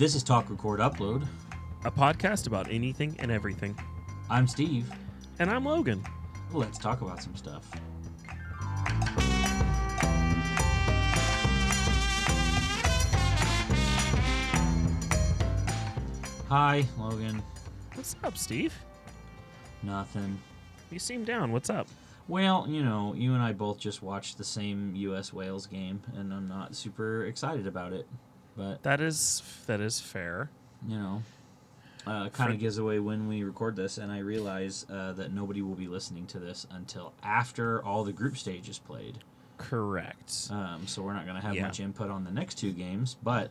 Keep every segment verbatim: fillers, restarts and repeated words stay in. This is Talk Record Upload, a podcast about anything and everything. I'm Steve. And I'm Logan. Let's talk about some stuff. Hi, Logan. What's up, Steve? Nothing. You seem down. What's up? Well, you know, you and I both just watched the same U S Wales game, and I'm not super excited about it. But that is that is fair. You know, uh, it kind of gives away when we record this, and I realize uh, that nobody will be listening to this until after all the group stage is played. Correct. Um, so we're not going to have yeah. much input on the next two games, but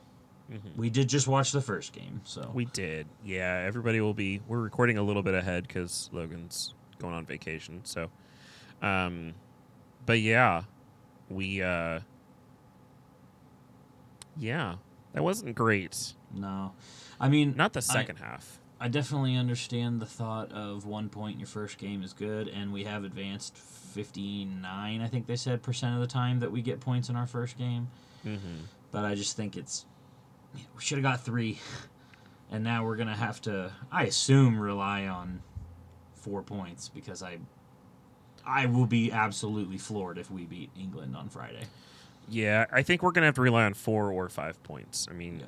mm-hmm. we did just watch the first game. So we did. Yeah, everybody will be. We're recording a little bit ahead because Logan's going on vacation. So, um, but yeah, we. Uh, yeah. That wasn't great. No. I mean... Not the second I, half. I definitely understand the thought of one point in your first game is good, and we have advanced fifty-nine, I think they said, percent of the time that we get points in our first game. Mm-hmm. But I just think it's... We should have got three, and now we're going to have to, I assume, rely on four points, because I, I will be absolutely floored if we beat England on Friday. Yeah, I think we're going to have to rely on four or five points. I mean, yeah.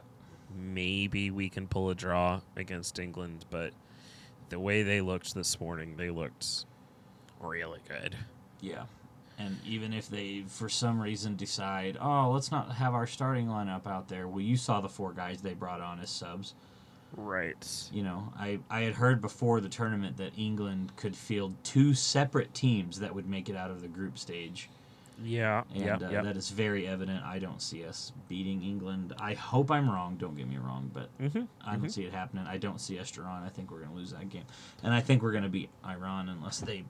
maybe we can pull a draw against England, but the way they looked this morning, they looked really good. Yeah, and even if they, for some reason, decide, oh, let's not have our starting lineup out there. Well, you saw the four guys they brought on as subs. Right. You know, I, I had heard before the tournament that England could field two separate teams that would make it out of the group stage. Yeah, and yeah, uh, yeah. that is very evident. I don't see us beating England. I hope I'm wrong. Don't get me wrong, but mm-hmm, I don't mm-hmm. see it happening. I don't see us drawing. I think we're going to lose that game, and I think we're going to beat Iran unless they.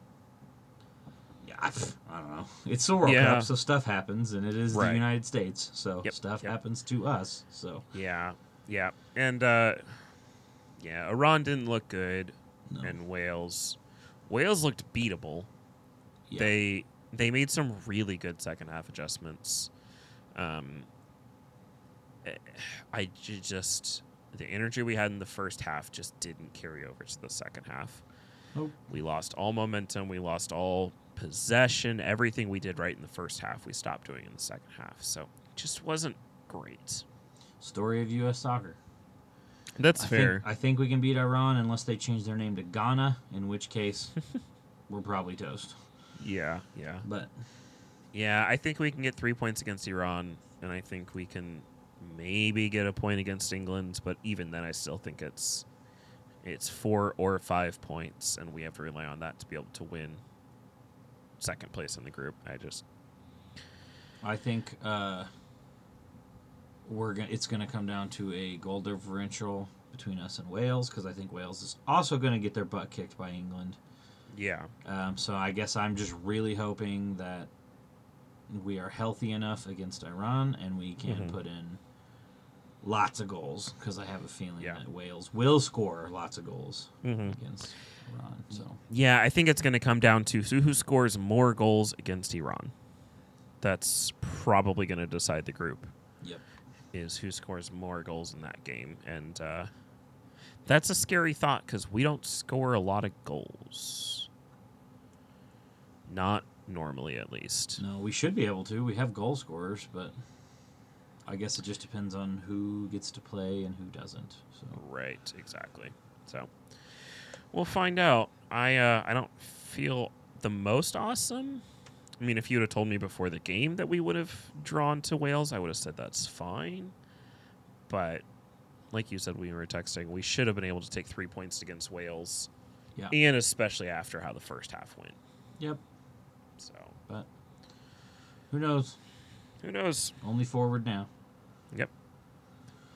Yeah, I, I don't know. It's the World yeah. Cup, so stuff happens, and it is right. the United States, so yep. stuff yep. happens to us. So yeah, yeah, and uh, yeah, Iran didn't look good, no. and Wales, Wales looked beatable. Yeah. They. They made some really good second half adjustments. Um, I just the energy we had in the first half just didn't carry over to the second half. Nope. We lost all momentum. We lost all possession. Everything we did right in the first half, we stopped doing in the second half. So it just wasn't great. Story of U S soccer. That's I fair. Think, I think we can beat Iran unless they change their name to Ghana, in which case we're probably toast. Yeah, yeah. But yeah, I think we can get three points against Iran, and I think we can maybe get a point against England, but even then I still think it's it's four or five points, and we have to rely on that to be able to win second place in the group. I just I think uh, we're go- it's going to come down to a goal differential between us and Wales, because I think Wales is also going to get their butt kicked by England. Yeah. Um, so I guess I'm just really hoping that we are healthy enough against Iran and we can mm-hmm. put in lots of goals, because I have a feeling yeah. that Wales will score lots of goals mm-hmm. against Iran. So yeah, I think it's going to come down to who scores more goals against Iran. That's probably going to decide the group. Yep. Is who scores more goals in that game. And uh, that's a scary thought, because we don't score a lot of goals. Not normally, at least. No, we should be able to. We have goal scorers, but I guess it just depends on who gets to play and who doesn't. So. Right, exactly. So we'll find out. I uh, I don't feel the most awesome. I mean, if you would have told me before the game that we would have drawn to Wales, I would have said that's fine. But like you said, we were texting, we should have been able to take three points against Wales. Yeah. And especially after how the first half went. Yep. So, but who knows? Who knows? Only forward now. Yep.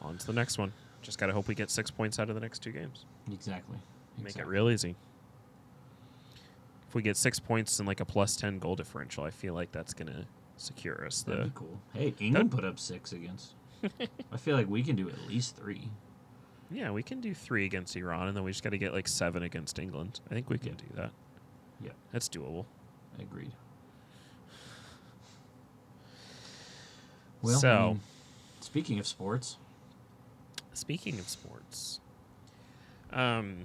On to the next one. Just got to hope we get six points out of the next two games. Exactly. Make exactly. it real easy. If we get six points and like a plus ten goal differential, I feel like that's going to secure us. That'd the, be cool. Hey, England put up six against. I feel like we can do at least three. Yeah, we can do three against Iran, and then we just got to get like seven against England. I think we can yep. do that. Yeah. That's doable. Agreed. Well, so, I mean, speaking of sports. Speaking of sports, um,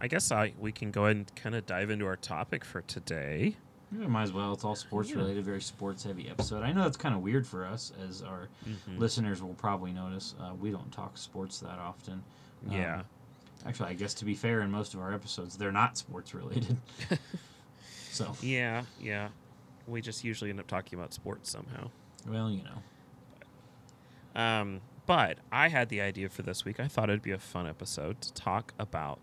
I guess I we can go ahead and kind of dive into our topic for today. Yeah, might as well. It's all sports yeah. related, very sports heavy episode. I know that's kind of weird for us, as our mm-hmm. listeners will probably notice. Uh, we don't talk sports that often. Um, yeah. Actually, I guess to be fair, in most of our episodes, they're not sports related. So. Yeah, yeah. We just usually end up talking about sports somehow. Well, you know. Um, but I had the idea for this week. I thought it'd be a fun episode to talk about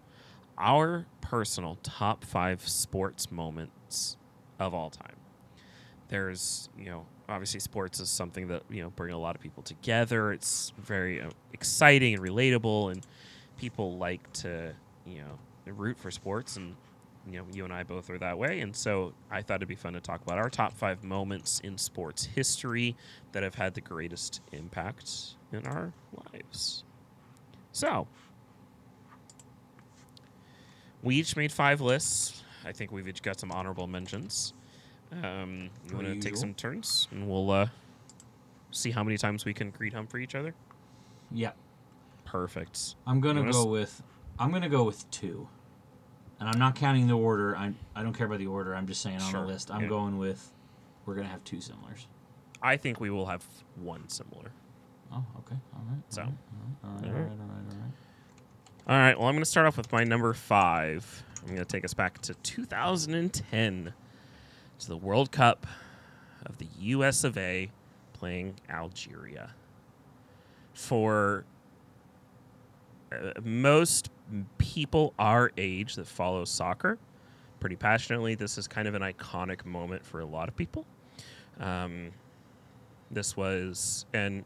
our personal top five sports moments of all time. There's, you know, obviously sports is something that, you know, bring a lot of people together. It's very uh, exciting and relatable, and people like to, you know, root for sports, and, you know, you and I both are that way. And so I thought it'd be fun to talk about our top five moments in sports history that have had the greatest impact in our lives. So we each made five lists. I think we've each got some honorable mentions. Um, you want to take some turns, and we'll uh, see how many times we can greet hump for each other. Yeah. Perfect. I'm gonna go s- with I'm gonna go with two, and I'm not counting the order. I I don't care about the order. I'm just saying on sure. the list. I'm yeah. going with we're gonna have two similars. I think we will have one similar. Oh, okay. All right. So. All right. All right. All right. All right. All right. All right. All right, well, I'm going to start off with my number five. I'm going to take us back to two thousand ten, to the World Cup of the U S of A playing Algeria. For uh, most people our age that follow soccer pretty passionately, this is kind of an iconic moment for a lot of people. Um, this was... and.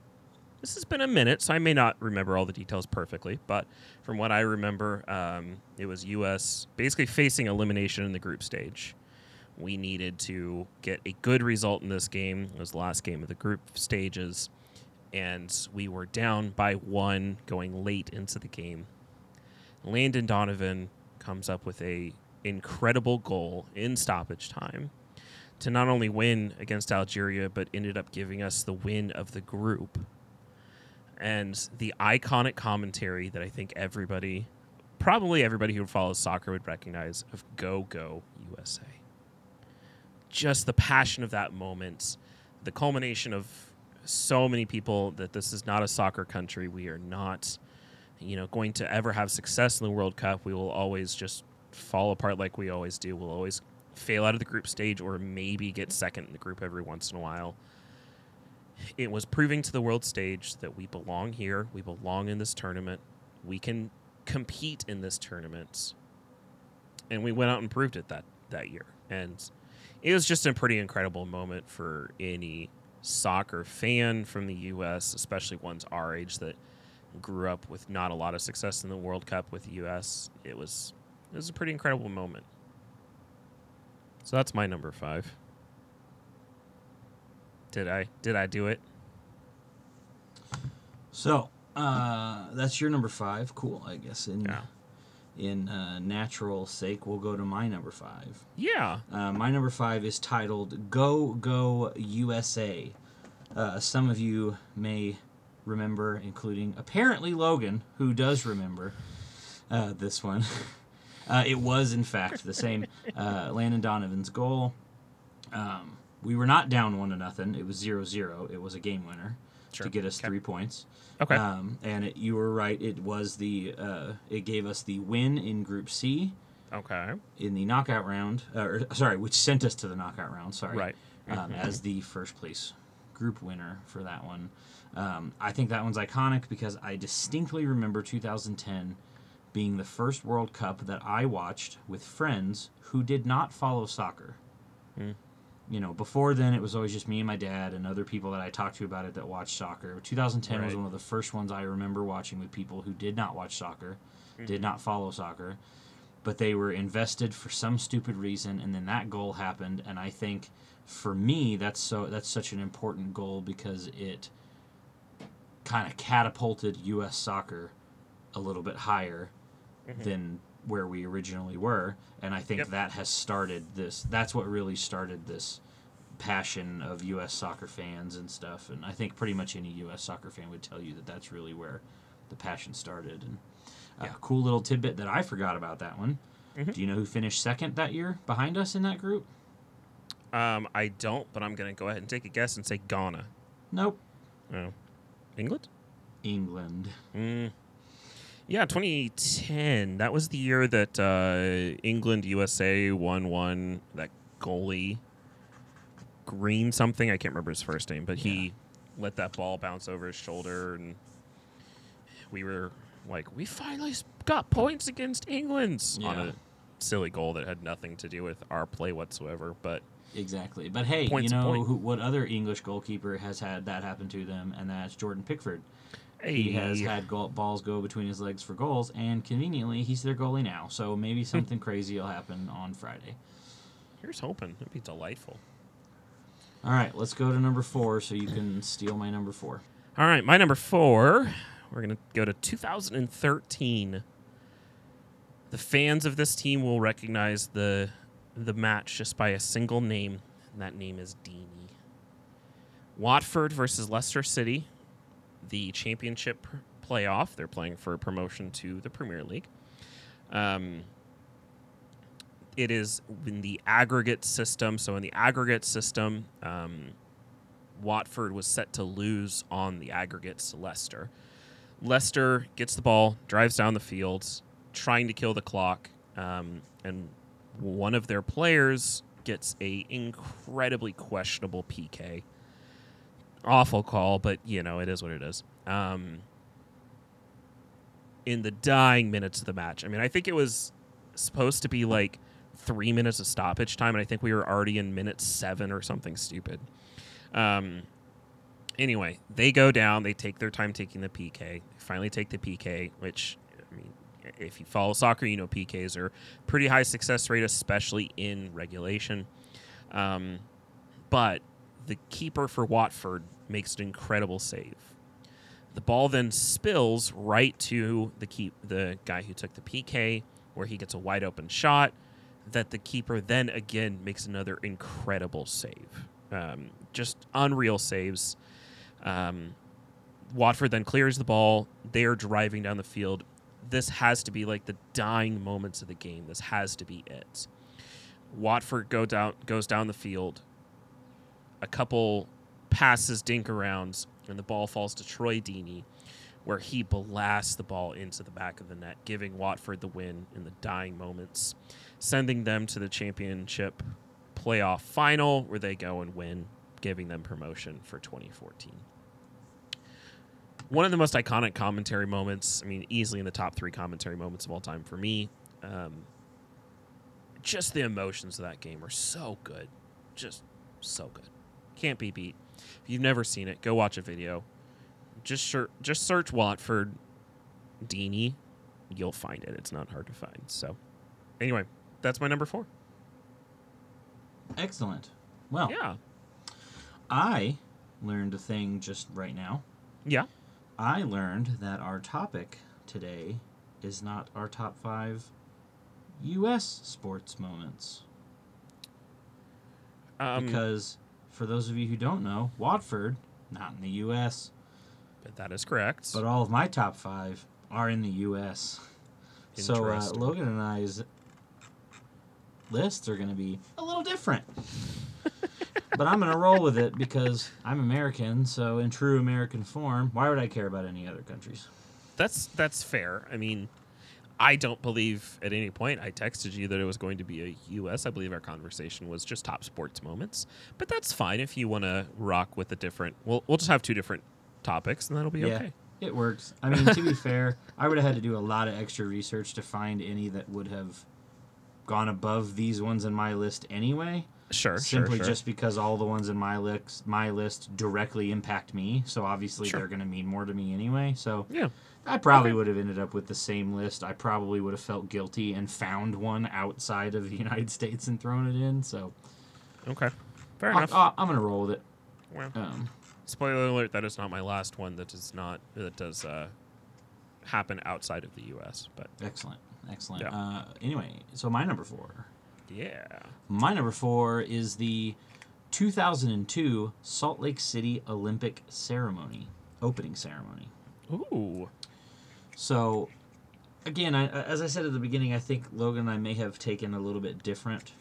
This has been a minute, so I may not remember all the details perfectly, but from what I remember, um, it was U S basically facing elimination in the group stage. We needed to get a good result in this game. It was the last game of the group stages, and we were down by one going late into the game. Landon Donovan comes up with a incredible goal in stoppage time to not only win against Algeria, but ended up giving us the win of the group. And the iconic commentary that I think everybody, probably everybody who follows soccer would recognize of Go, Go, U S A. Just the passion of that moment, the culmination of so many people that this is not a soccer country. We are not, you know, going to ever have success in the World Cup. We will always just fall apart like we always do. We'll always fail out of the group stage or maybe get second in the group every once in a while. It was proving to the world stage that we belong here. We belong in this tournament. We can compete in this tournament. And we went out and proved it that, that year. And it was just a pretty incredible moment for any soccer fan from the U S, especially ones our age that grew up with not a lot of success in the World Cup with the U S. It was, it was a pretty incredible moment. So that's my number five. Did I did I do it? So uh, that's your number five. Cool, I guess. In yeah. in uh, natural sake, we'll go to my number five. Yeah. Uh, my number five is titled "Go Go U S A." Uh, some of you may remember, including apparently Logan, who does remember uh, this one. uh, it was in fact the same uh, Landon Donovan's goal. Um, We were not down one to nothing. It was zero zero. It was a game winner sure. to get us okay. three points. Okay. Um, and it, you were right. It was the uh, it gave us the win in Group C. Okay. In the knockout round, or sorry, which sent us to the knockout round. Sorry. Right. Mm-hmm. Um, as the first place group winner for that one, um, I think that one's iconic because I distinctly remember two thousand ten being the first World Cup that I watched with friends who did not follow soccer. Mm. You know, before then, it was always just me and my dad and other people that I talked to about it that watched soccer. two thousand ten right. was one of the first ones I remember watching with people who did not watch soccer, mm-hmm. did not follow soccer, but they were invested for some stupid reason, and then that goal happened, and I think, for me, that's so that's such an important goal because it kind of catapulted U S soccer a little bit higher mm-hmm. than where we originally were, and I think yep. that has started this. That's what really started this passion of U S soccer fans and stuff, and I think pretty much any U S soccer fan would tell you that that's really where the passion started. And a yeah. uh, cool little tidbit that I forgot about that one. Mm-hmm. Do you know who finished second that year behind us in that group? Um, I don't, but I'm going to go ahead and take a guess and say Ghana. Nope. Oh. England? England. Mm. Yeah, twenty ten. That was the year that uh, England U S A won one. That goalie, Green something, I can't remember his first name, but yeah. he let that ball bounce over his shoulder, and we were like, we finally got points against England's yeah. on a silly goal that had nothing to do with our play whatsoever. But exactly. But hey, you know who, what other English goalkeeper has had that happen to them, and that's Jordan Pickford. Hey. He has had goal, balls go between his legs for goals, and conveniently, he's their goalie now. So maybe something crazy will happen on Friday. Here's hoping. It'd be delightful. All right, let's go to number four so you can steal my number four. All right, my number four, we're going to go to two thousand thirteen. The fans of this team will recognize the the match just by a single name, and that name is Deeney. Watford versus Leicester City, the championship playoff. They're playing for promotion to the Premier League. Um, it is in the aggregate system. So in the aggregate system, um, Watford was set to lose on the aggregates to Leicester. Leicester gets the ball, drives down the field, trying to kill the clock, um, and one of their players gets a incredibly questionable P K. Awful call, but, you know, it is what it is. Um, in the dying minutes of the match, I mean, I think it was supposed to be, like, three minutes of stoppage time, and I think we were already in minute seven or something stupid. Um, anyway, they go down. They take their time taking the P K. They finally take the P K, which, I mean, if you follow soccer, you know P Ks are pretty high success rate, especially in regulation. Um, but the keeper for Watford makes an incredible save. The ball then spills right to the keep the guy who took the P K, where he gets a wide open shot that the keeper then again makes another incredible save. Um, just unreal saves. Um, Watford then clears the ball. They are driving down the field. This has to be like the dying moments of the game. This has to be it. Watford go down, goes down the field. A couple passes dink arounds, and the ball falls to Troy Deeney, where he blasts the ball into the back of the net, giving Watford the win in the dying moments, sending them to the championship playoff final, where they go and win, giving them promotion for twenty fourteen. One of the most iconic commentary moments, I mean, easily in the top three commentary moments of all time for me. Um, just the emotions of that game are so good. Just so good. Can't be beat. If you've never seen it, go watch a video. Just, sur- just search Watford Deeney. You'll find it. It's not hard to find. So, anyway, that's my number four. Excellent. Well, yeah. I learned a thing just right now. Yeah. I learned that our topic today is not our top five U S sports moments. Um, because, for those of you who don't know, Watford, not in the U S. But that is correct. But all of my top five are in the U S. So uh, Logan and I's lists are going to be a little different. But I'm going to roll with it because I'm American, so in true American form, why would I care about any other countries? That's that's fair. I mean, I don't believe at any point I texted you that it was going to be a U S. I believe our conversation was just top sports moments. But that's fine if you want to rock with a different... We'll, we'll just have two different topics, and that'll be yeah, okay. It works. I mean, to be fair, I would have had to do a lot of extra research to find any that would have gone above these ones in my list anyway. Sure, Simply sure, sure. just because all the ones in my list, my list directly impact me, so obviously sure. they're going to mean more to me anyway. So yeah. I probably okay. would have ended up with the same list. I probably would have felt guilty and found one outside of the United States and thrown it in. So okay, fair I, enough. I, I'm going to roll with it. Well, um, spoiler alert: that is not my last one. That does not. That does uh, happen outside of the U S. But excellent, excellent. Yeah. Uh, anyway, so my number four. Yeah. My number four is the two thousand two Salt Lake City Olympic ceremony, opening ceremony. Ooh. So, again, I, as I said at the beginning, I think Logan and I may have taken a little bit different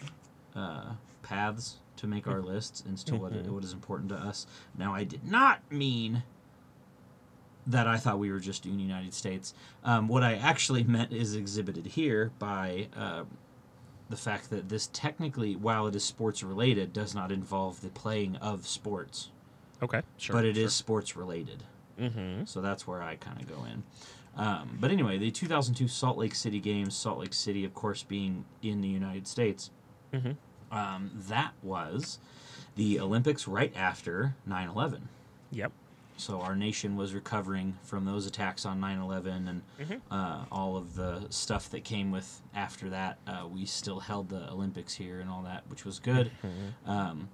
uh, paths to make our lists and still mm-hmm. what, what is important to us. Now, I did not mean that I thought we were just doing United States. Um, what I actually meant is exhibited here by uh, the fact that this technically, while it is sports-related, does not involve the playing of sports. Okay, sure. But it sure. is sports-related. Mm-hmm. So that's where I kind of go in. Um, but anyway, the two thousand two Salt Lake City Games, Salt Lake City, of course, being in the United States, mm-hmm. um, that was the Olympics right after nine eleven. Yep. So our nation was recovering from those attacks on nine eleven and mm-hmm. uh, all of the stuff that came with after that. Uh, we still held the Olympics here and all that, which was good. Mm-hmm. Um,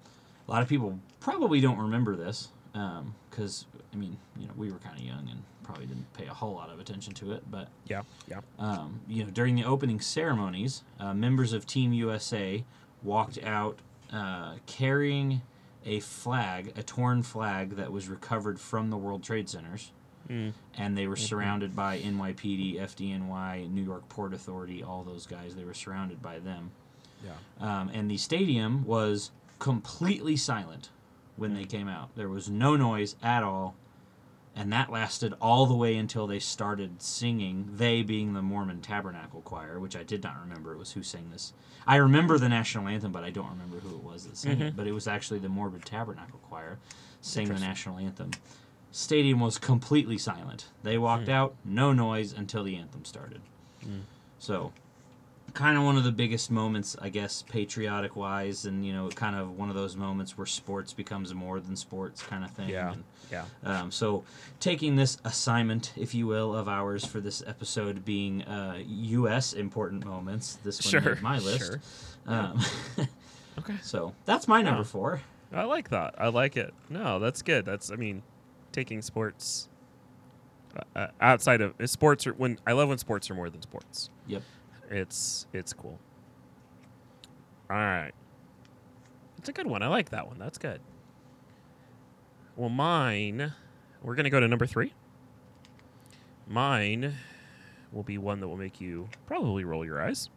a lot of people probably don't remember this because, um, I mean, you know, we were kind of young and probably didn't pay a whole lot of attention to it. But, yeah, yeah. Um, you know, during the opening ceremonies, uh, members of Team U S A walked out uh, carrying a flag, a torn flag that was recovered from the World Trade Centers, mm. and they were mm-hmm. surrounded by N Y P D, F D N Y, New York Port Authority, all those guys. They were surrounded by them. Yeah. Um, and the stadium was completely silent when mm. they came out. There was no noise at all, and that lasted all the way until they started singing, they being the Mormon Tabernacle Choir, which I did not remember it was who sang this. I remember the national anthem, but I don't remember who it was that sang mm-hmm. it, but it was actually the Mormon Tabernacle Choir sang the national anthem. Stadium was completely silent. They walked mm. out, no noise, until the anthem started. Mm. So, kind of one of the biggest moments, I guess, patriotic-wise, and, you know, kind of one of those moments where sports becomes more than sports kind of thing. Yeah, and, yeah. Um, so taking this assignment, if you will, of ours for this episode being uh, U S important moments, this one sure, made my list. Sure. Um, okay. So that's my number yeah. four. I like that. I like it. No, that's good. That's, I mean, taking sports uh, outside of sports. Are, when I love when sports are more than sports. Yep. It's it's cool. All right. It's a good one. I like that one. That's good. Well, mine, we're going to go to number three. Mine will be one that will make you probably roll your eyes,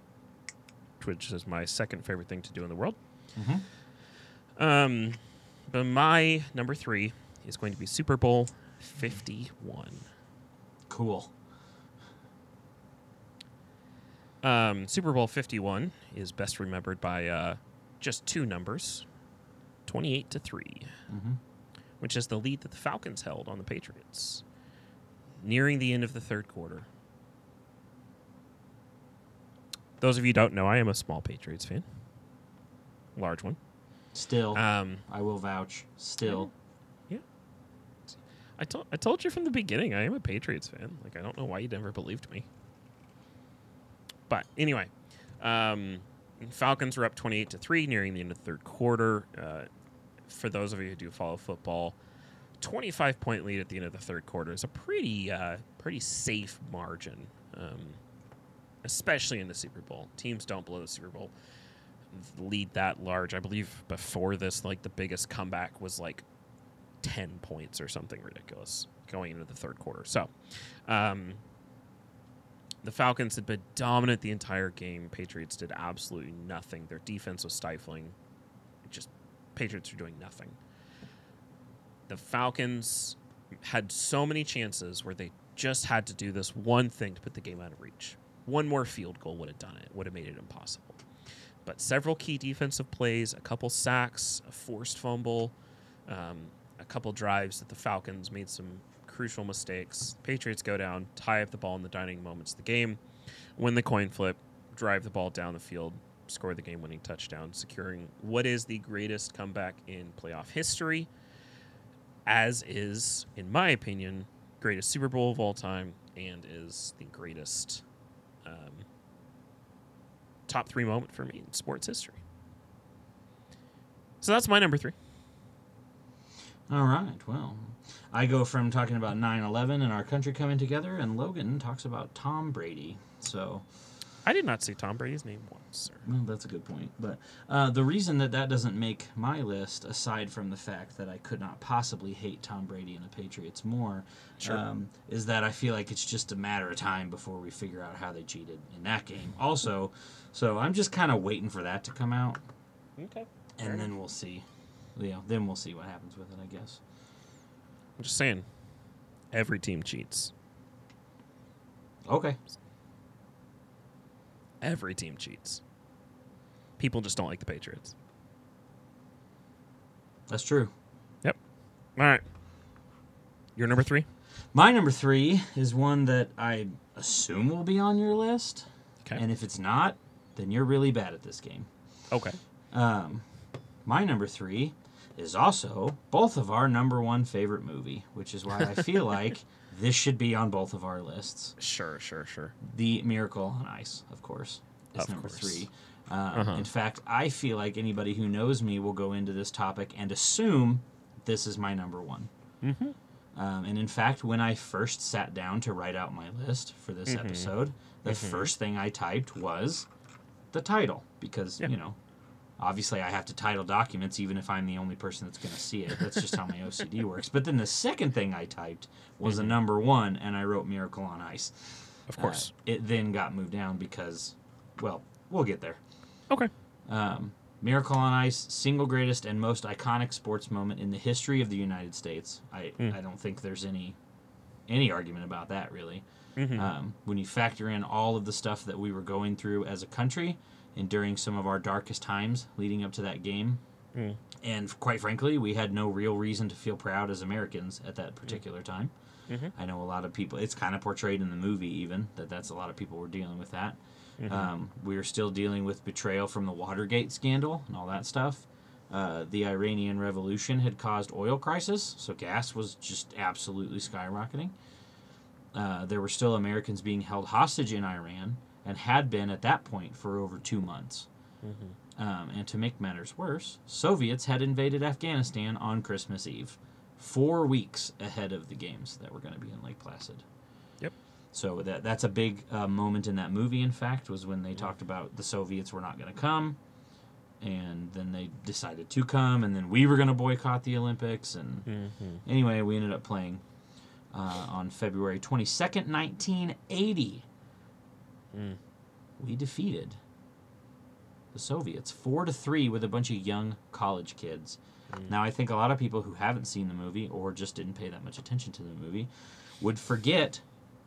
which is my second favorite thing to do in the world. Mm-hmm. Um, but my number three is going to be Super Bowl fifty-one. Cool. Um, Super Bowl fifty-one is best remembered by uh, just two numbers, twenty-eight to three, mm-hmm. which is the lead that the Falcons held on the Patriots, nearing the end of the third quarter. Those of you who don't know, I am a small Patriots fan. Large one. Still. Um, I will vouch. Still. Yeah. yeah. I, to- I told you from the beginning, I am a Patriots fan. Like, I don't know why you never believed me. But anyway, um, Falcons were up twenty-eight to three, nearing the end of the third quarter. Uh, for those of you who do follow football, twenty-five point lead at the end of the third quarter is a pretty uh, pretty safe margin, um, especially in the Super Bowl. Teams don't blow the Super Bowl lead that large. I believe before this, like the biggest comeback was like ten points or something ridiculous going into the third quarter. So. Um, The Falcons had been dominant the entire game. Patriots did absolutely nothing. Their defense was stifling. Just Patriots were doing nothing. The Falcons had so many chances where they just had to do this one thing to put the game out of reach. One more field goal would have done it. Would have made it impossible. But several key defensive plays, a couple sacks, a forced fumble, um, a couple drives that the Falcons made some crucial mistakes. Patriots go down, tie up the ball in the dying moments of the game, win the coin flip, drive the ball down the field, score the game-winning touchdown, securing what is the greatest comeback in playoff history, as is, in my opinion, greatest Super Bowl of all time, and is the greatest um, top three moment for me in sports history. So that's my number three. All right, well, I go from talking about nine eleven and our country coming together, and Logan talks about Tom Brady. So I did not see Tom Brady's name once, sir. Well, that's a good point. But uh, the reason that that doesn't make my list, aside from the fact that I could not possibly hate Tom Brady and the Patriots more, sure. um, is that I feel like it's just a matter of time before we figure out how they cheated in that game. Also, so I'm just kind of waiting for that to come out. Okay. And right. then we'll see. Yeah, then we'll see what happens with it, I guess. I'm just saying, every team cheats. Okay. Every team cheats. People just don't like the Patriots. That's true. Yep. All right. Your number three? My number three is one that I assume will be on your list. Okay. And if it's not, then you're really bad at this game. Okay. Um, my number three is also both of our number one favorite movie, which is why I feel like this should be on both of our lists. Sure, sure, sure. The Miracle on Ice, of course, is of number course. three. Um, uh-huh. In fact, I feel like anybody who knows me will go into this topic and assume this is my number one. Mm-hmm. Um, and in fact, when I first sat down to write out my list for this mm-hmm. episode, the mm-hmm. first thing I typed was the title because, yeah. you know, obviously, I have to title documents even if I'm the only person that's going to see it. That's just how my O C D works. But then the second thing I typed was mm-hmm. a number one, and I wrote Miracle on Ice. Of course. Uh, it then got moved down because, well, we'll get there. Okay. Um, Miracle on Ice, single greatest and most iconic sports moment in the history of the United States. I, mm. I don't think there's any any argument about that, really. Mm-hmm. Um, when you factor in all of the stuff that we were going through as a country, and during some of our darkest times leading up to that game. Mm. And quite frankly, we had no real reason to feel proud as Americans at that particular time. Mm-hmm. I know a lot of people, it's kind of portrayed in the movie even, that that's a lot of people were dealing with that. Mm-hmm. Um, we were still dealing with betrayal from the Watergate scandal and all that stuff. Uh, the Iranian Revolution had caused oil crisis, so gas was just absolutely skyrocketing. Uh, there were still Americans being held hostage in Iran, and had been at that point for over two months. Mm-hmm. Um, and to make matters worse, Soviets had invaded Afghanistan on Christmas Eve, four weeks ahead of the games that were going to be in Lake Placid. Yep. So that that's a big uh, moment in that movie, in fact, was when they mm-hmm. talked about the Soviets were not going to come, and then they decided to come, and then we were going to boycott the Olympics. And mm-hmm. anyway, we ended up playing uh, on February twenty-second, nineteen eighty. Mm. We defeated the Soviets four to three with a bunch of young college kids. Mm. Now, I think a lot of people who haven't seen the movie or just didn't pay that much attention to the movie would forget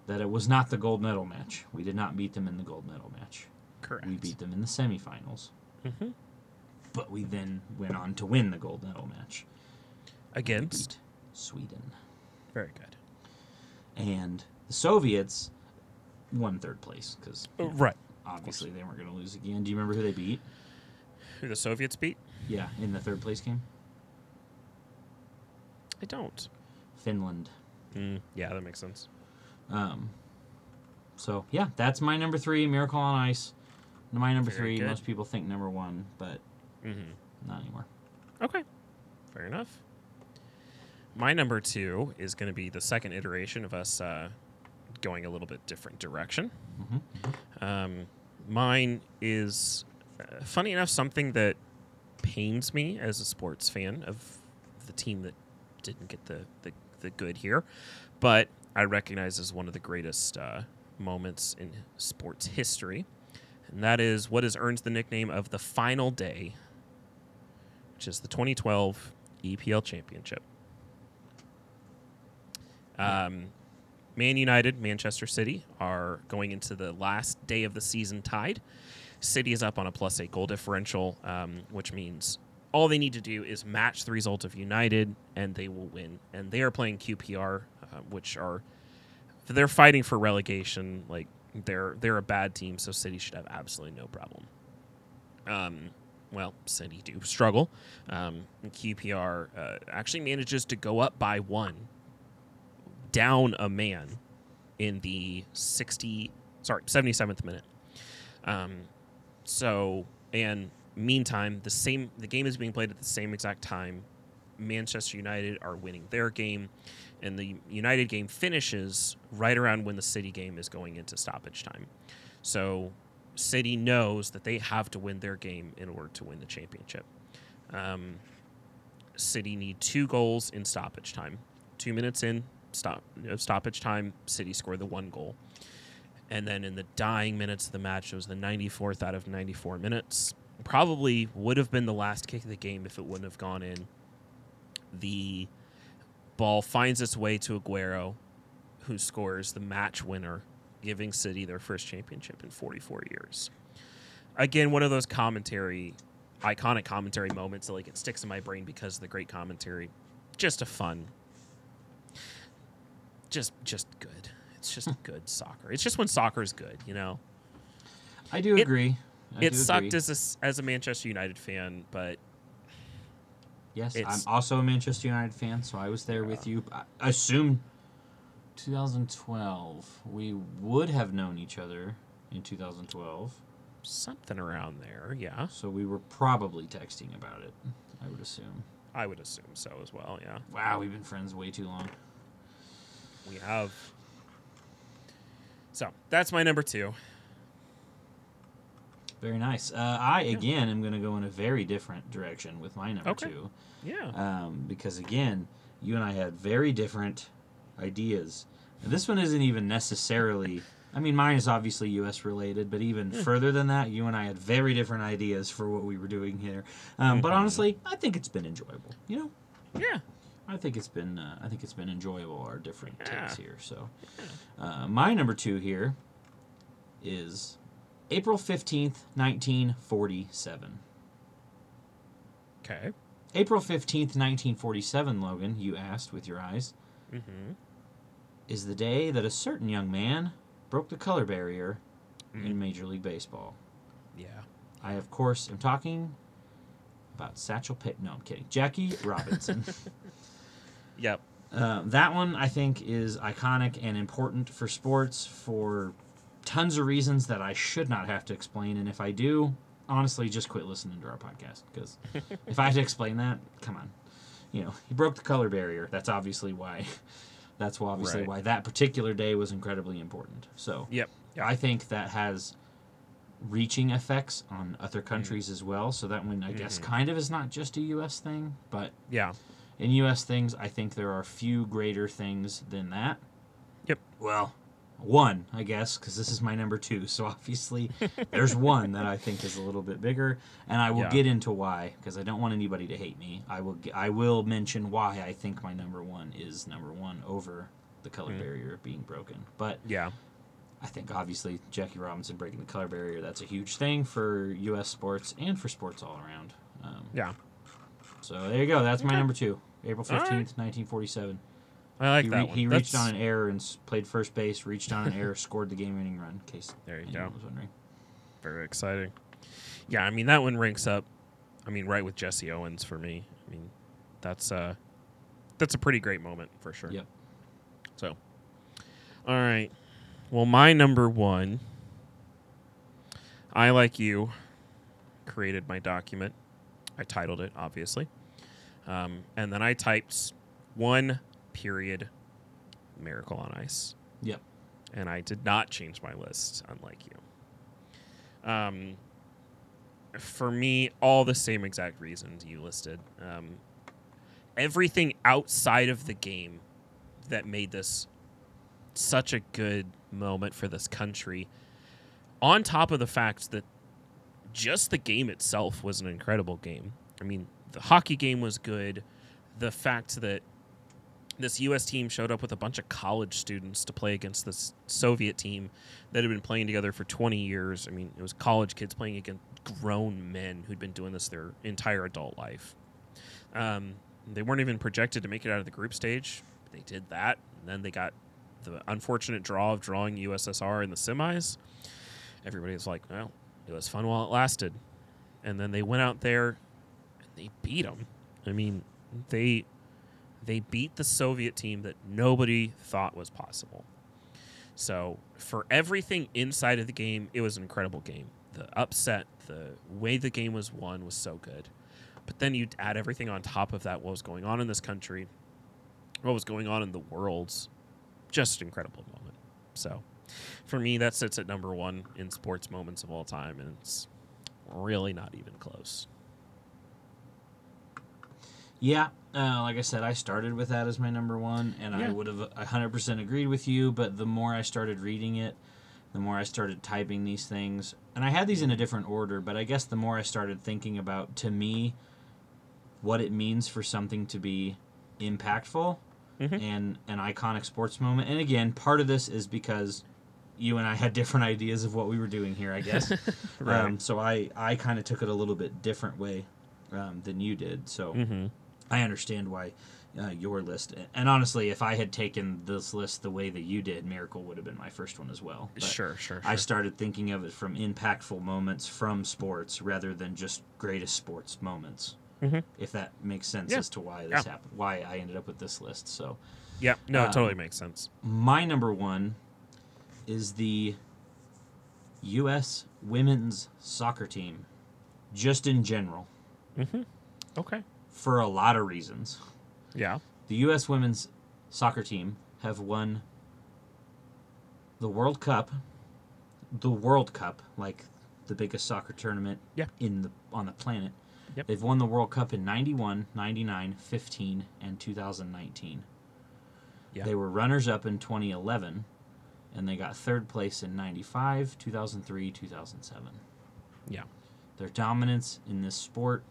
that it was not the gold medal match. We did not beat them in the gold medal match. Correct. We beat them in the semifinals. Mm-hmm. But we then went on to win the gold medal match against Sweden. Very good. And the Soviets won third place because you know, right. obviously they weren't going to lose again. Do you remember who they beat? Who the Soviets beat? Yeah, in the third place game. I don't. Finland. Mm, yeah, that makes sense. Um. So, yeah, that's my number three, Miracle on Ice. My number Very three, good. Most people think number one, but mm-hmm. not anymore. Okay, fair enough. My number two is going to be the second iteration of us uh, going a little bit different direction. Mm-hmm. Um, mine is, uh, funny enough, something that pains me as a sports fan of the team that didn't get the, the, the good here, but I recognize as one of the greatest uh, moments in sports history, and that is what has earned the nickname of the Final Day, which is the twenty twelve E P L Championship. Um. Man United, Manchester City, are going into the last day of the season tied. City is up on a plus eight goal differential, um, which means all they need to do is match the result of United, and they will win. And they are playing Q P R, uh, which are they're fighting for relegation. Like they're they're a bad team, so City should have absolutely no problem. Um, well, City do struggle. Um, Q P R uh, actually manages to go up by one. Down a man in the sixty, sorry, seventy-seventh minute. Um, so, and meantime, the same the game is being played at the same exact time. Manchester United are winning their game, and the United game finishes right around when the City game is going into stoppage time. So, City knows that they have to win their game in order to win the championship. Um, City need two goals in stoppage time. Two minutes in, stop no, stoppage time, City scored the one goal. And then in the dying minutes of the match, it was the ninety-fourth out of ninety-four minutes. Probably would have been the last kick of the game if it wouldn't have gone in. The ball finds its way to Aguero, who scores the match winner, giving City their first championship in forty-four years. Again, one of those commentary, iconic commentary moments that, like, it sticks in my brain because of the great commentary. Just a fun, just just good. It's just good soccer. It's just when soccer is good, you know. I do it, agree. I it do sucked agree. as a, as a Manchester United fan, but yes, I'm also a Manchester United fan, so I was there uh, with you. I assume twenty twelve, we would have known each other in twenty twelve. Something around there, yeah. So we were probably texting about it, I would assume. I would assume so as well, yeah. Wow, we've been friends way too long. We have. So that's my number two. Very nice. Uh, I, yeah. again, am going to go in a very different direction with my number okay. two. Yeah. Um, because, again, you and I had very different ideas. And this one isn't even necessarily... I mean, mine is obviously U S related, but even yeah. further than that, you and I had very different ideas for what we were doing here. Um, mm-hmm. But honestly, I think it's been enjoyable, you know? Yeah. I think it's been uh, I think it's been enjoyable, our different yeah. takes here. So, uh, my number two here is April fifteenth, nineteen forty-seven. Okay. April fifteenth, nineteen forty-seven, Logan, you asked with your eyes, mm-hmm. is the day that a certain young man broke the color barrier mm. in Major League Baseball. Yeah. I, of course, am talking about Satchel Paige. No, I'm kidding. Jackie Robinson. Yep. Uh, that one, I think, is iconic and important for sports for tons of reasons that I should not have to explain. And if I do, honestly, just quit listening to our podcast. Because if I had to explain that, come on. You know, he broke the color barrier. That's obviously why. That's obviously right. why that particular day was incredibly important. So yep. Yep. I think that has reaching effects on other countries mm. as well. So that one, I mm-hmm. guess, kind of is not just a U S thing. But yeah. in U S things, I think there are few greater things than that. Yep. Well, one, I guess, because this is my number two. So obviously there's one that I think is a little bit bigger. And I will yeah. get into why, because I don't want anybody to hate me. I will I will mention why I think my number one is number one over the color mm. barrier being broken. But yeah, I think obviously Jackie Robinson breaking the color barrier, that's a huge thing for U S sports and for sports all around. Um, yeah. So there you go. That's my okay. number two. April fifteenth, nineteen forty-seven. I like he that re- one. He That's... reached on an error and played first base, reached on an error, scored the game-winning run. In case there you go. Was wondering. Very exciting. Yeah, I mean, that one ranks up, I mean, right with Jesse Owens for me. I mean, that's uh, that's a pretty great moment for sure. Yep. So, all right. Well, my number one, I, like you, created my document. I titled it, obviously. Um, and then I typed one... period Miracle on Ice. Yep. And I did not change my list, unlike you. Um, for me, all the same exact reasons you listed. Um, everything outside of the game that made this such a good moment for this country, on top of the fact that just the game itself was an incredible game. I mean, the hockey game was good. The fact that this U S team showed up with a bunch of college students to play against this Soviet team that had been playing together for twenty years. I mean, it was college kids playing against grown men who'd been doing this their entire adult life. Um, they weren't even projected to make it out of the group stage. They did that, and then they got the unfortunate draw of drawing U S S R in the semis. Everybody was like, well, it was fun while it lasted. And then they went out there, and they beat them. I mean, they... They beat the Soviet team that nobody thought was possible. So for everything inside of the game, it was an incredible game. The upset, the way the game was won was so good. But then you add everything on top of that, what was going on in this country, what was going on in the world's just incredible moment. So for me, that sits at number one in sports moments of all time, and it's really not even close. Yeah, uh, like I said, I started with that as my number one, and yeah. I would have one hundred percent agreed with you, but the more I started reading it, the more I started typing these things, and I had these in a different order, but I guess the more I started thinking about, to me, what it means for something to be impactful mm-hmm. and an iconic sports moment. And again, part of this is because you and I had different ideas of what we were doing here, I guess. right. um, so I, I kind of took it a little bit different way um, than you did, so... Mm-hmm. I understand why uh, your list, and honestly, if I had taken this list the way that you did, Miracle would have been my first one as well. Sure, sure, sure. I started thinking of it from impactful moments from sports rather than just greatest sports moments, mm-hmm. if that makes sense yeah. as to why this yeah. happened, why I ended up with this list. So, yeah, no, it um, totally makes sense. My number one is the U S women's soccer team, just in general. Mm-hmm. Okay. For a lot of reasons. Yeah. The U S women's soccer team have won the World Cup, the World Cup, like the biggest soccer tournament yeah. in the on the planet. Yep. They've won the World Cup in ninety-one, ninety-nine, fifteen, and two thousand nineteen. Yeah. They were runners-up in twenty eleven, and they got third place in ninety-five, two thousand three, two thousand seven. Yeah. Their dominance in this sport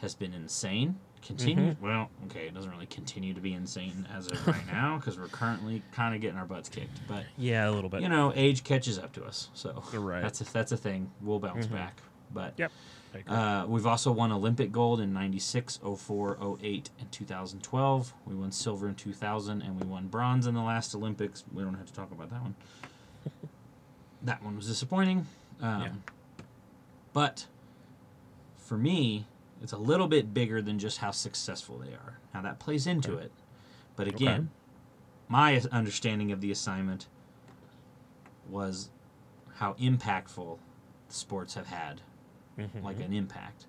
has been insane. Continue. Mm-hmm. Well, okay, it doesn't really continue to be insane as of right now because we're currently kind of getting our butts kicked. But yeah, a little bit. You know, age catches up to us, so right. that's a, that's a thing. We'll bounce mm-hmm. back. But yep. uh, we've also won Olympic gold in ninety-six, oh four, oh eight, and two thousand twelve. We won silver in two thousand, and we won bronze in the last Olympics. We don't have to talk about that one. That one was disappointing. Um, yeah. But for me, it's a little bit bigger than just how successful they are. Now, that plays into okay. it. But again, okay. my understanding of the assignment was how impactful the sports have had, mm-hmm. like an impact.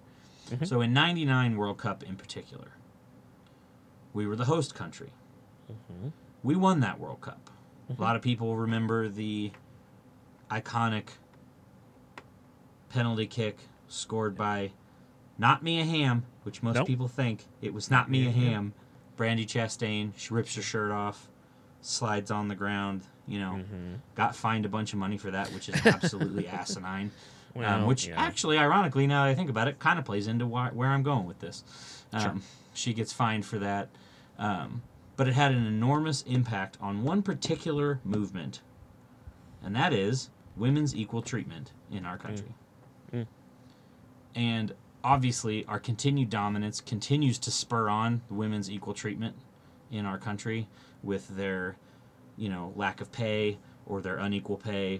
Mm-hmm. So in ninety-nine World Cup in particular, we were the host country. Mm-hmm. We won that World Cup. Mm-hmm. A lot of people remember the iconic penalty kick scored by... Not Mia Hamm, which most nope. people think. It was not Mia Hamm. Hamm. Brandy Chastain, she rips her shirt off, slides on the ground, you know, mm-hmm. got fined a bunch of money for that, which is absolutely asinine. Well, um, which yeah. actually, ironically, now that I think about it, kind of plays into why, where I'm going with this. Um, sure. She gets fined for that. Um, but it had an enormous impact on one particular movement, and that is women's equal treatment in our country. Mm. Mm. And... obviously, our continued dominance continues to spur on women's equal treatment in our country with their, you know, lack of pay or their unequal pay,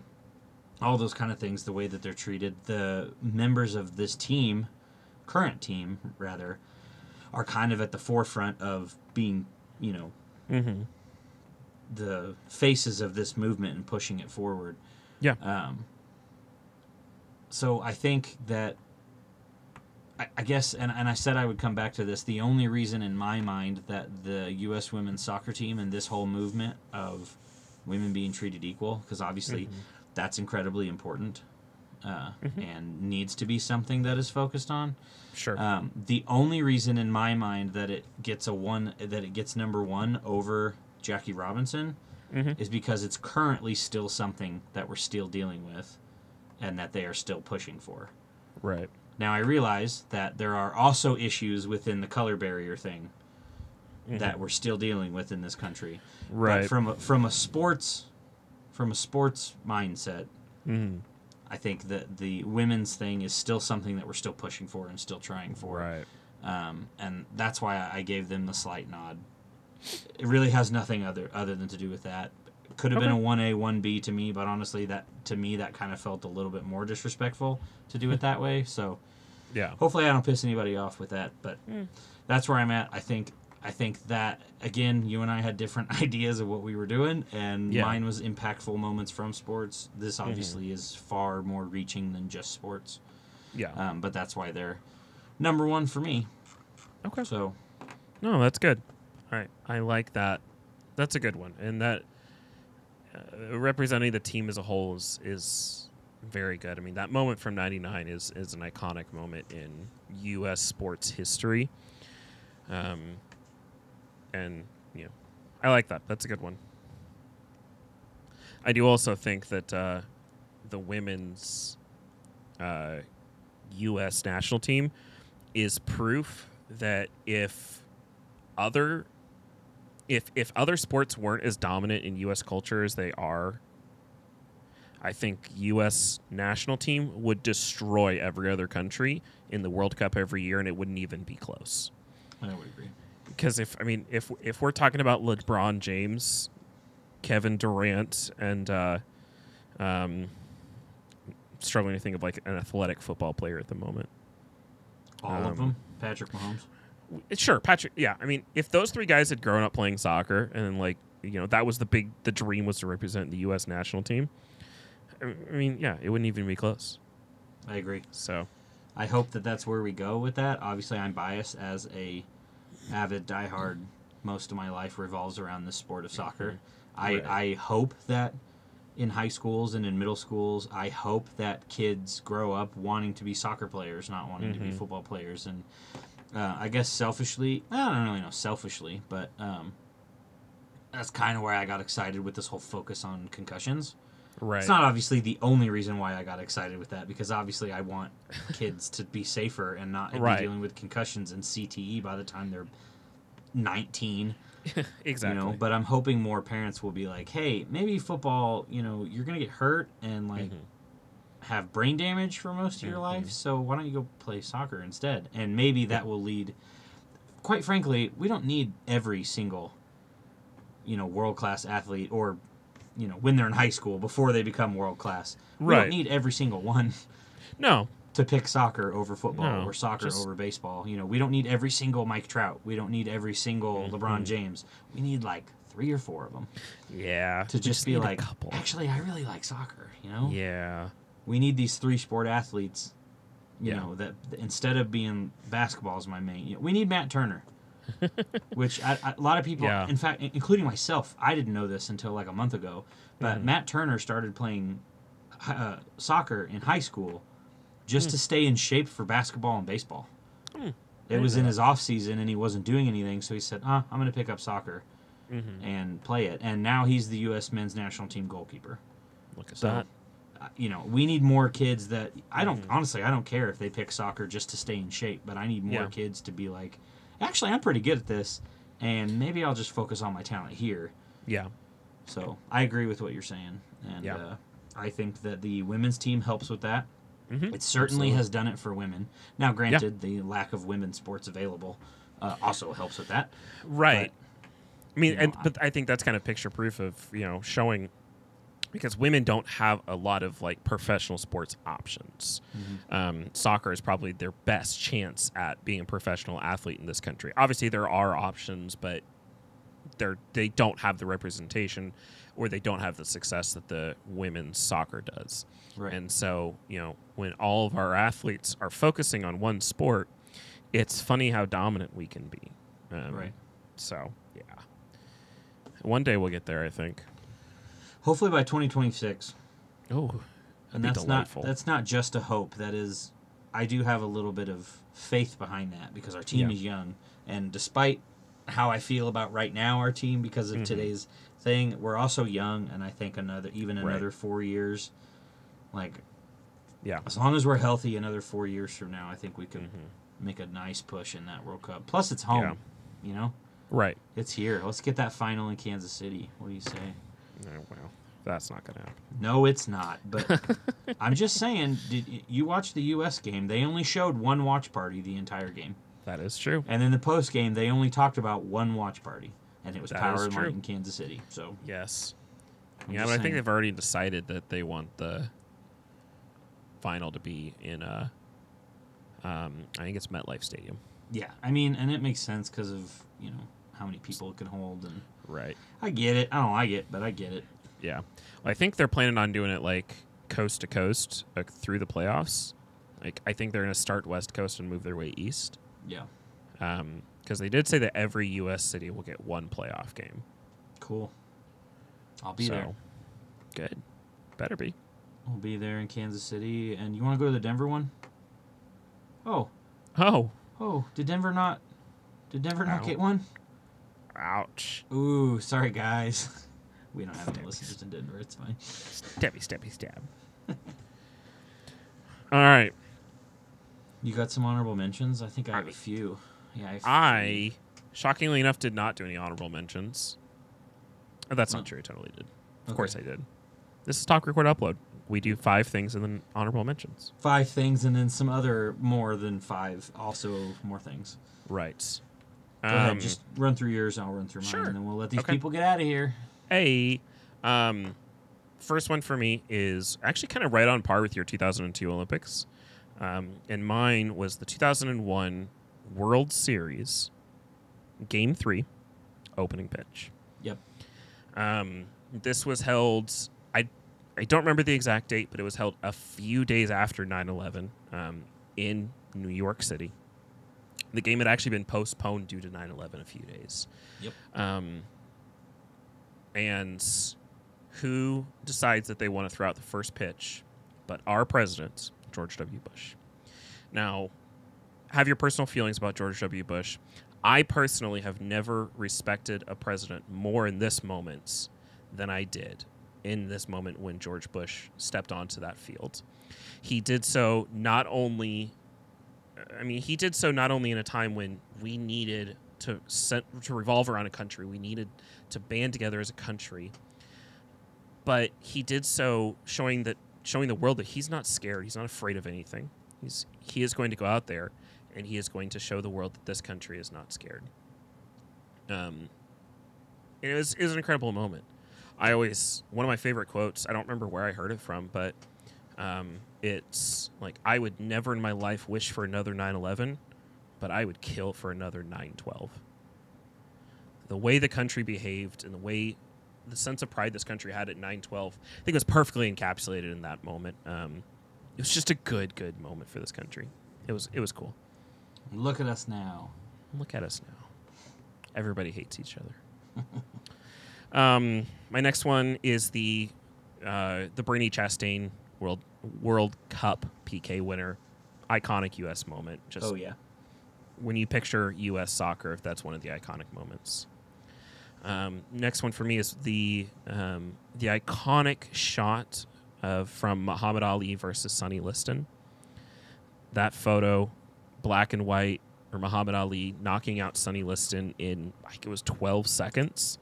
all those kind of things, the way that they're treated. The members of this team, current team, rather, are kind of at the forefront of being, you know, mm-hmm. the faces of this movement and pushing it forward. Yeah. Um, so I think that I guess, and, and I said I would come back to this, the only reason in my mind that the U S women's soccer team and this whole movement of women being treated equal, because obviously mm-hmm. that's incredibly important uh, mm-hmm. and needs to be something that is focused on. Sure. Um, the only reason in my mind that it gets a one, that it gets number one over Jackie Robinson mm-hmm. is because it's currently still something that we're still dealing with and that they are still pushing for. Right. Now, I realize that there are also issues within the color barrier thing mm-hmm. that we're still dealing with in this country. Right. But from a, from a sports from a sports mindset, mm. I think that the women's thing is still something that we're still pushing for and still trying for. Right. Um, and that's why I gave them the slight nod. It really has nothing other other than to do with that. Could have okay. been a one A, one B to me, but honestly, that to me, that kind of felt a little bit more disrespectful to do it that way. So, yeah. Hopefully, I don't piss anybody off with that, but mm. that's where I'm at. I think I think that, again, you and I had different ideas of what we were doing, and yeah. mine was impactful moments from sports. This obviously mm-hmm. is far more reaching than just sports. Yeah. Um, but that's why they're number one for me. Okay. So. No, that's good. All right. I like that. That's a good one. And that... uh, representing the team as a whole is, is very good. I mean, that moment from ninety-nine is, is an iconic moment in U S sports history. Um, and, you know, I like that. That's a good one. I do also think that uh, the women's uh, U S national team is proof that if other if if other sports weren't as dominant in U S culture as they are, I think U S national team would destroy every other country in the World Cup every year, and it wouldn't even be close. I would agree. Because if I mean if if we're talking about LeBron James, Kevin Durant, and uh, um, struggling to think of like an athletic football player at the moment. All um, of them, Patrick Mahomes. Sure, Patrick. Yeah, I mean, if those three guys had grown up playing soccer and like you know that was the big the dream was to represent the U S national team. I mean, yeah, it wouldn't even be close. I agree. So, I hope that that's where we go with that. Obviously, I'm biased as a avid diehard. Most of my life revolves around the sport of soccer. Right. I, I hope that in high schools and in middle schools, I hope that kids grow up wanting to be soccer players, not wanting mm-hmm. to be football players. And uh, I guess selfishly, I don't really know selfishly, but um, that's kind of where I got excited with this whole focus on concussions. Right. It's not obviously the only reason why I got excited with that, because obviously I want kids to be safer and not right. be dealing with concussions and C T E by the time they're nineteen. Exactly. You know? But I'm hoping more parents will be like, hey, maybe football, you know, you're going to get hurt and like mm-hmm. have brain damage for most of your mm-hmm. life, so why don't you go play soccer instead? And maybe that will lead, quite frankly, we don't need every single, you know, world-class athlete or you know, when they're in high school, before they become world-class. Right. We don't need every single one no. to pick soccer over football no, or soccer just... over baseball. You know, we don't need every single Mike Trout. We don't need every single mm-hmm. LeBron James. We need, like, three or four of them. Yeah. To just, just be like, actually, I really like soccer, you know? Yeah. We need these three-sport athletes, you yeah. know, that instead of being basketball is my main. You know, we need Matt Turner. Which I, I, a lot of people, yeah. in fact, including myself, I didn't know this until like a month ago, but mm-hmm. Matt Turner started playing uh, soccer in high school just mm. to stay in shape for basketball and baseball. Mm. It was know. in his off season and he wasn't doing anything, so he said, oh, I'm going to pick up soccer mm-hmm. and play it. And now he's the U S men's national team goalkeeper. Look at so, that. Uh, you know, we need more kids that, I don't, mm-hmm. honestly, I don't care if they pick soccer just to stay in shape, but I need more yeah. kids to be like, actually, I'm pretty good at this, and maybe I'll just focus on my talent here. Yeah. So I agree with what you're saying, and yeah. uh, I think that the women's team helps with that. Mm-hmm. It certainly Absolutely. has done it for women. Now, granted, yeah. the lack of women's sports available uh, also helps with that. Right. But, I mean, you know, and, but I think that's kind of picture proof of, you know, showing, because women don't have a lot of, like, professional sports options. Mm-hmm. Um, soccer is probably their best chance at being a professional athlete in this country. Obviously, there are options, but they're, they don't have the representation or they don't have the success that the women's soccer does. Right. And so, you know, when all of our athletes are focusing on one sport, it's funny how dominant we can be. Um, right. So, yeah. One day we'll get there, I think. Hopefully by twenty twenty-six. Oh, and that's not that's not just a hope. That is, I do have a little bit of faith behind that because our team yeah. is young, and despite how I feel about right now our team because of mm-hmm. today's thing, we're also young, and I think another even another right. four years, like, yeah, as long as we're healthy, another four years from now, I think we could mm-hmm. make a nice push in that World Cup. Plus, it's home, yeah. you know, right? It's here. Let's get that final in Kansas City. What do you say? Oh, well, that's not going to happen. No, it's not. But I'm just saying, did you watch the U S game? They only showed one watch party the entire game. That is true. And in the post game, they only talked about one watch party, and it was that Power and Light in Kansas City. So yes, I'm yeah, but saying. I think they've already decided that they want the final to be in a. Um, I think it's MetLife Stadium. Yeah, I mean, and it makes sense because of you know how many people it can hold and. Right. I get it. I don't like it, but I get it. Yeah. Well, I think they're planning on doing it, like, coast to coast, like, through the playoffs. Like, I think they're going to start West Coast and move their way east. Yeah. Um, because they did say that every U S city will get one playoff game. Cool. I'll be so, there. good. Better be. We'll be there in Kansas City. And you want to go to the Denver one? Oh. Oh. Oh, did Denver not did Denver not Ow. get one? Ouch. Ooh, sorry, guys. We don't have any listeners in Denver. It's fine. Stabby, stabby, stab. All right. You got some honorable mentions? I think I have I, a few. Yeah, I, have I, shockingly enough, did not do any honorable mentions. Oh, that's no. not true. I totally did. Of okay. course I did. This is Talk, Record, Upload. We do five things and then honorable mentions. Five things and then some other more than five, also more things. Right. Go um, ahead. Just run through yours, and I'll run through mine, sure. and then we'll let these okay. people get out of here. Hey. Um, first one for me is actually kind of right on par with your two thousand two Olympics. Um, and mine was the two thousand one World Series, Game three, opening pitch. Yep. Um, this was held, I I don't remember the exact date, but it was held a few days after nine eleven um, in New York City. The game had actually been postponed due to nine eleven a few days. Yep. Um, and who decides that they want to throw out the first pitch but our president, George W. Bush. Now, have your personal feelings about George W. Bush. I personally have never respected a president more in this moment than I did in this moment when George Bush stepped onto that field. He did so not only, I mean, he did so not only in a time when we needed to set, to revolve around a country, we needed to band together as a country, but he did so showing that showing the world that he's not scared. He's not afraid of anything. He's he is going to go out there and he is going to show the world that this country is not scared. Um, it was, it was an incredible moment. I always, one of my favorite quotes, I don't remember where I heard it from, but um, it's like, I would never in my life wish for another nine eleven, but I would kill for another nine twelve. The way the country behaved and the way the sense of pride this country had at nine twelve, I think it was perfectly encapsulated in that moment. Um, it was just a good, good moment for this country. It was, it was cool. Look at us now. Look at us now. Everybody hates each other. um, my next one is the uh, the Brandy Chastain World World Cup P K winner, iconic U S moment. Just oh yeah. When you picture U S soccer, if that's one of the iconic moments. Um, next one for me is the um, the iconic shot of from Muhammad Ali versus Sonny Liston. That photo, black and white, or Muhammad Ali knocking out Sonny Liston in, I think it was twelve seconds.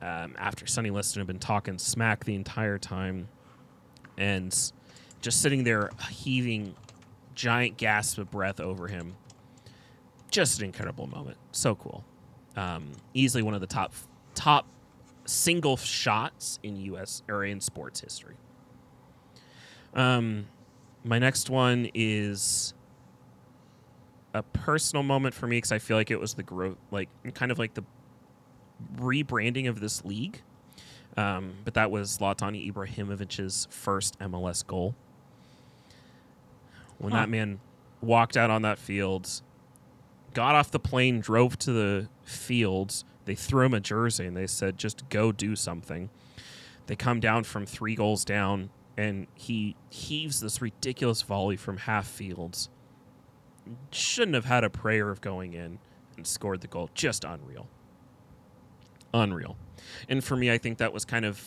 Um, after Sonny Liston had been talking smack the entire time and just sitting there heaving giant gasps of breath over him. Just an incredible moment. So cool. Um, easily one of the top top single shots in U S or in sports history. Um, my next one is a personal moment for me because I feel like it was the growth, like kind of like the rebranding of this league. Um, but that was Zlatan Ibrahimovic's first M L S goal. When huh. that man walked out on that field, got off the plane, drove to the field, they threw him a jersey and they said, just go do something. They come down from three goals down and he heaves this ridiculous volley from half fields. Shouldn't have had a prayer of going in and scored the goal. Just unreal. Unreal. And for me, I think that was kind of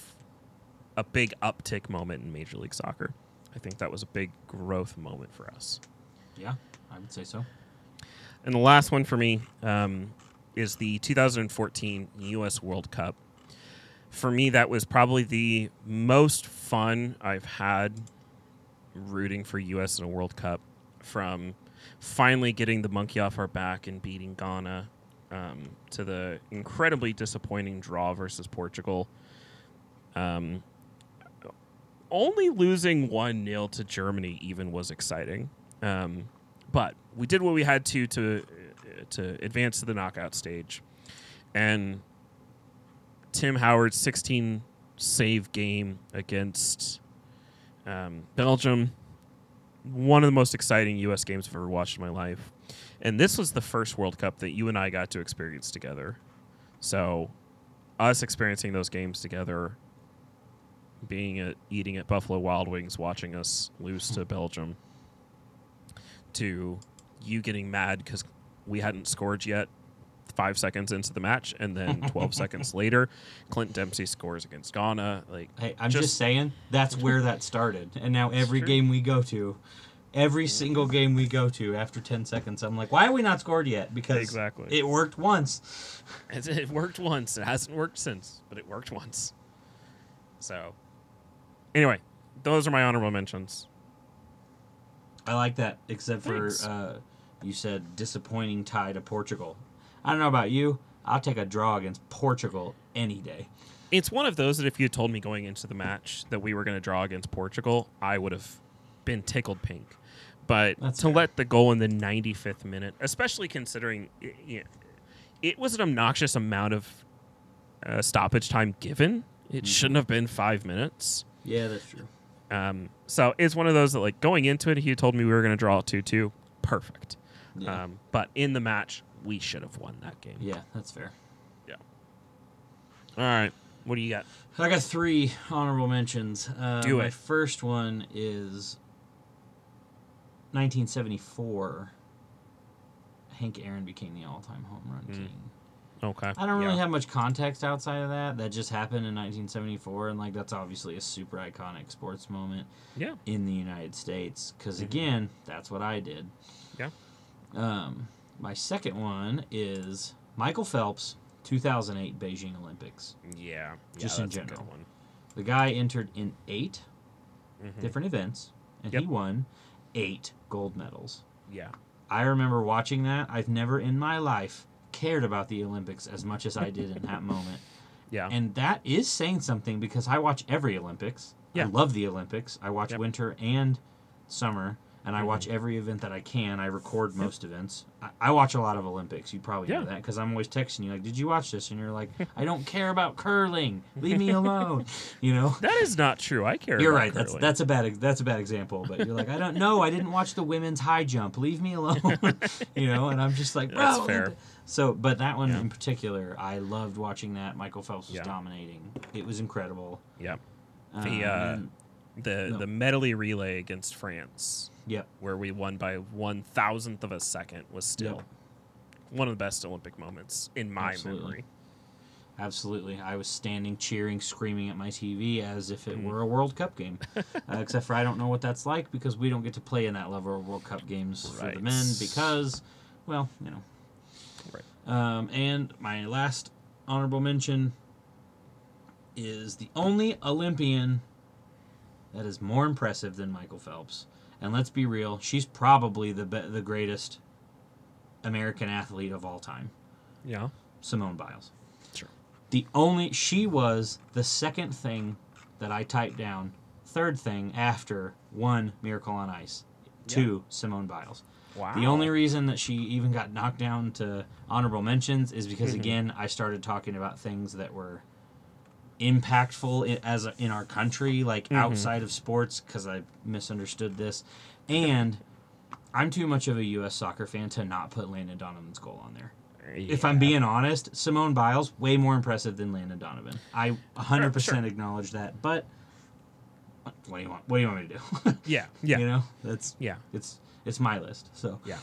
a big uptick moment in Major League Soccer. I think that was a big growth moment for us. Yeah, I would say so. And the last one for me um, is the two thousand fourteen U S World Cup. For me, that was probably the most fun I've had rooting for U S in a World Cup, from finally getting the monkey off our back and beating Ghana um, to the incredibly disappointing draw versus Portugal. Um, only losing one nil to Germany even was exciting. Um, but we did what we had to to to advance to the knockout stage. And Tim Howard's sixteen save game against um, Belgium, one of the most exciting U S games I've ever watched in my life. And this was the first World Cup that you and I got to experience together. So us experiencing those games together being at, eating at Buffalo Wild Wings, watching us lose to Belgium, to you getting mad because we hadn't scored yet five seconds into the match, and then twelve seconds later, Clint Dempsey scores against Ghana. Like, hey, I'm just, just saying that's where that started. And now every game we go to, every single game we go to after ten seconds, I'm like, why are we not scored yet? Because exactly. it worked once. It worked once. It hasn't worked since, but it worked once. So, anyway, those are my honorable mentions. I like that, except Thanks. for uh, you said disappointing tie to Portugal. I don't know about you. I'll take a draw against Portugal any day. It's one of those that if you told me going into the match that we were going to draw against Portugal, I would have been tickled pink. But That's to fair. let the goal in the ninety-fifth minute, especially considering it, you know, it was an obnoxious amount of uh, stoppage time given. It mm-hmm. shouldn't have been five minutes. Yeah, that's true. Um, so it's one of those that, like, going into it, he told me we were going to draw two two. Perfect. Yeah. Um, but in the match, we should have won that game. Yeah, that's fair. Yeah. All right. What do you got? I got three honorable mentions. Uh, do it. My first one is nineteen seventy-four. Hank Aaron became the all-time home run mm. king. Okay. I don't really yeah. have much context outside of that. That just happened in nineteen seventy-four, and like that's obviously a super iconic sports moment yeah. in the United States because, mm-hmm. again, that's what I did. Yeah. Um, my second one is Michael Phelps, two thousand eight Beijing Olympics. Yeah. Just yeah, in general. One. The guy entered in eight mm-hmm. different events, and yep. he won eight gold medals. Yeah. I remember watching that. I've never in my life cared about the Olympics as much as I did in that moment. Yeah. And that is saying something because I watch every Olympics. Yeah. I love the Olympics. I watch yep. winter and summer, and I mm-hmm. watch every event that I can. I record most yep. events. I, I watch a lot of Olympics. You probably yeah. know that because I'm always texting you like, did you watch this? And you're like, I don't care about curling. Leave me alone. You know? That is not true. I care you're about right. curling. You're right. That's, that's a bad that's a bad example. But you're like, I don't know. I didn't watch the women's high jump. Leave me alone. You know? And I'm just like, bro. That's fair. So, but that one yeah. in particular, I loved watching that. Michael Phelps was yeah. dominating. It was incredible. Yeah. The um, uh, and, the no. the medley relay against France. Yep. Where we won by one thousandth of a second was still yep. one of the best Olympic moments in my Absolutely. memory. Absolutely. I was standing, cheering, screaming at my T V as if it mm. were a World Cup game. uh, except for I don't know what that's like because we don't get to play in that level of World Cup games right. for the men because, well, you know. Um, and my last honorable mention is the only Olympian that is more impressive than Michael Phelps. And let's be real, she's probably the be- the greatest American athlete of all time. Yeah. Simone Biles. Sure. The only, she was the second thing that I typed down, third thing after one, Miracle on Ice, two, yeah. Simone Biles. Wow. The only reason that she even got knocked down to honorable mentions is because, again, I started talking about things that were impactful as a, in our country, like mm-hmm. outside of sports, because I misunderstood this. And I'm too much of a U S soccer fan to not put Landon Donovan's goal on there. Yeah. If I'm being honest, Simone Biles, way more impressive than Landon Donovan. I one hundred percent sure, sure. acknowledge that, but what do you want? What do you want me to do? yeah, yeah. You know, that's yeah. It's. It's my list, so yeah.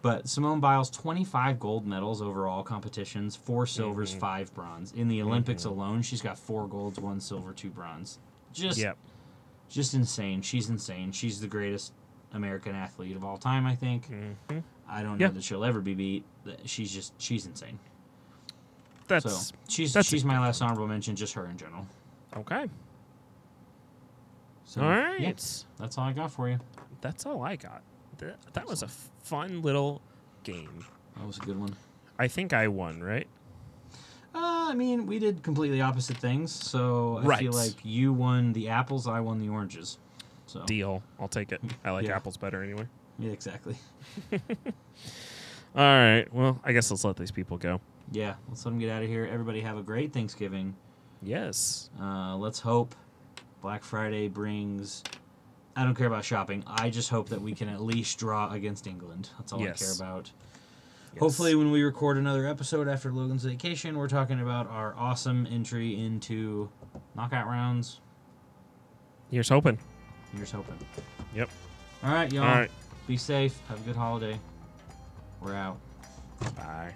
But Simone Biles, twenty-five gold medals overall competitions, four silvers, mm-hmm. five bronze. In the Olympics mm-hmm. alone, she's got four golds, one silver, two bronze. Just, yep. just insane. She's insane. She's the greatest American athlete of all time, I think. Mm-hmm. I don't yep. know that she'll ever be beat. She's just, she's insane. That's so she's that's she's my last honorable mention. Just her in general. Okay. So, all right. Yeah, that's all I got for you. That's all I got. That was a fun little game. That was a good one. I think I won, right? Uh, I mean, we did completely opposite things, so I right. feel like you won the apples, I won the oranges. So. Deal. I'll take it. I like yeah. apples better anyway. Yeah, exactly. All right. Well, I guess let's let these people go. Yeah, let's let them get out of here. Everybody have a great Thanksgiving. Yes. Uh, let's hope Black Friday brings... I don't care about shopping. I just hope that we can at least draw against England. That's all yes. I care about. Yes. Hopefully when we record another episode after Logan's vacation, we're talking about our awesome entry into knockout rounds. Here's hoping. Here's hoping. Yep. All right, y'all. All right. Be safe. Have a good holiday. We're out. Bye.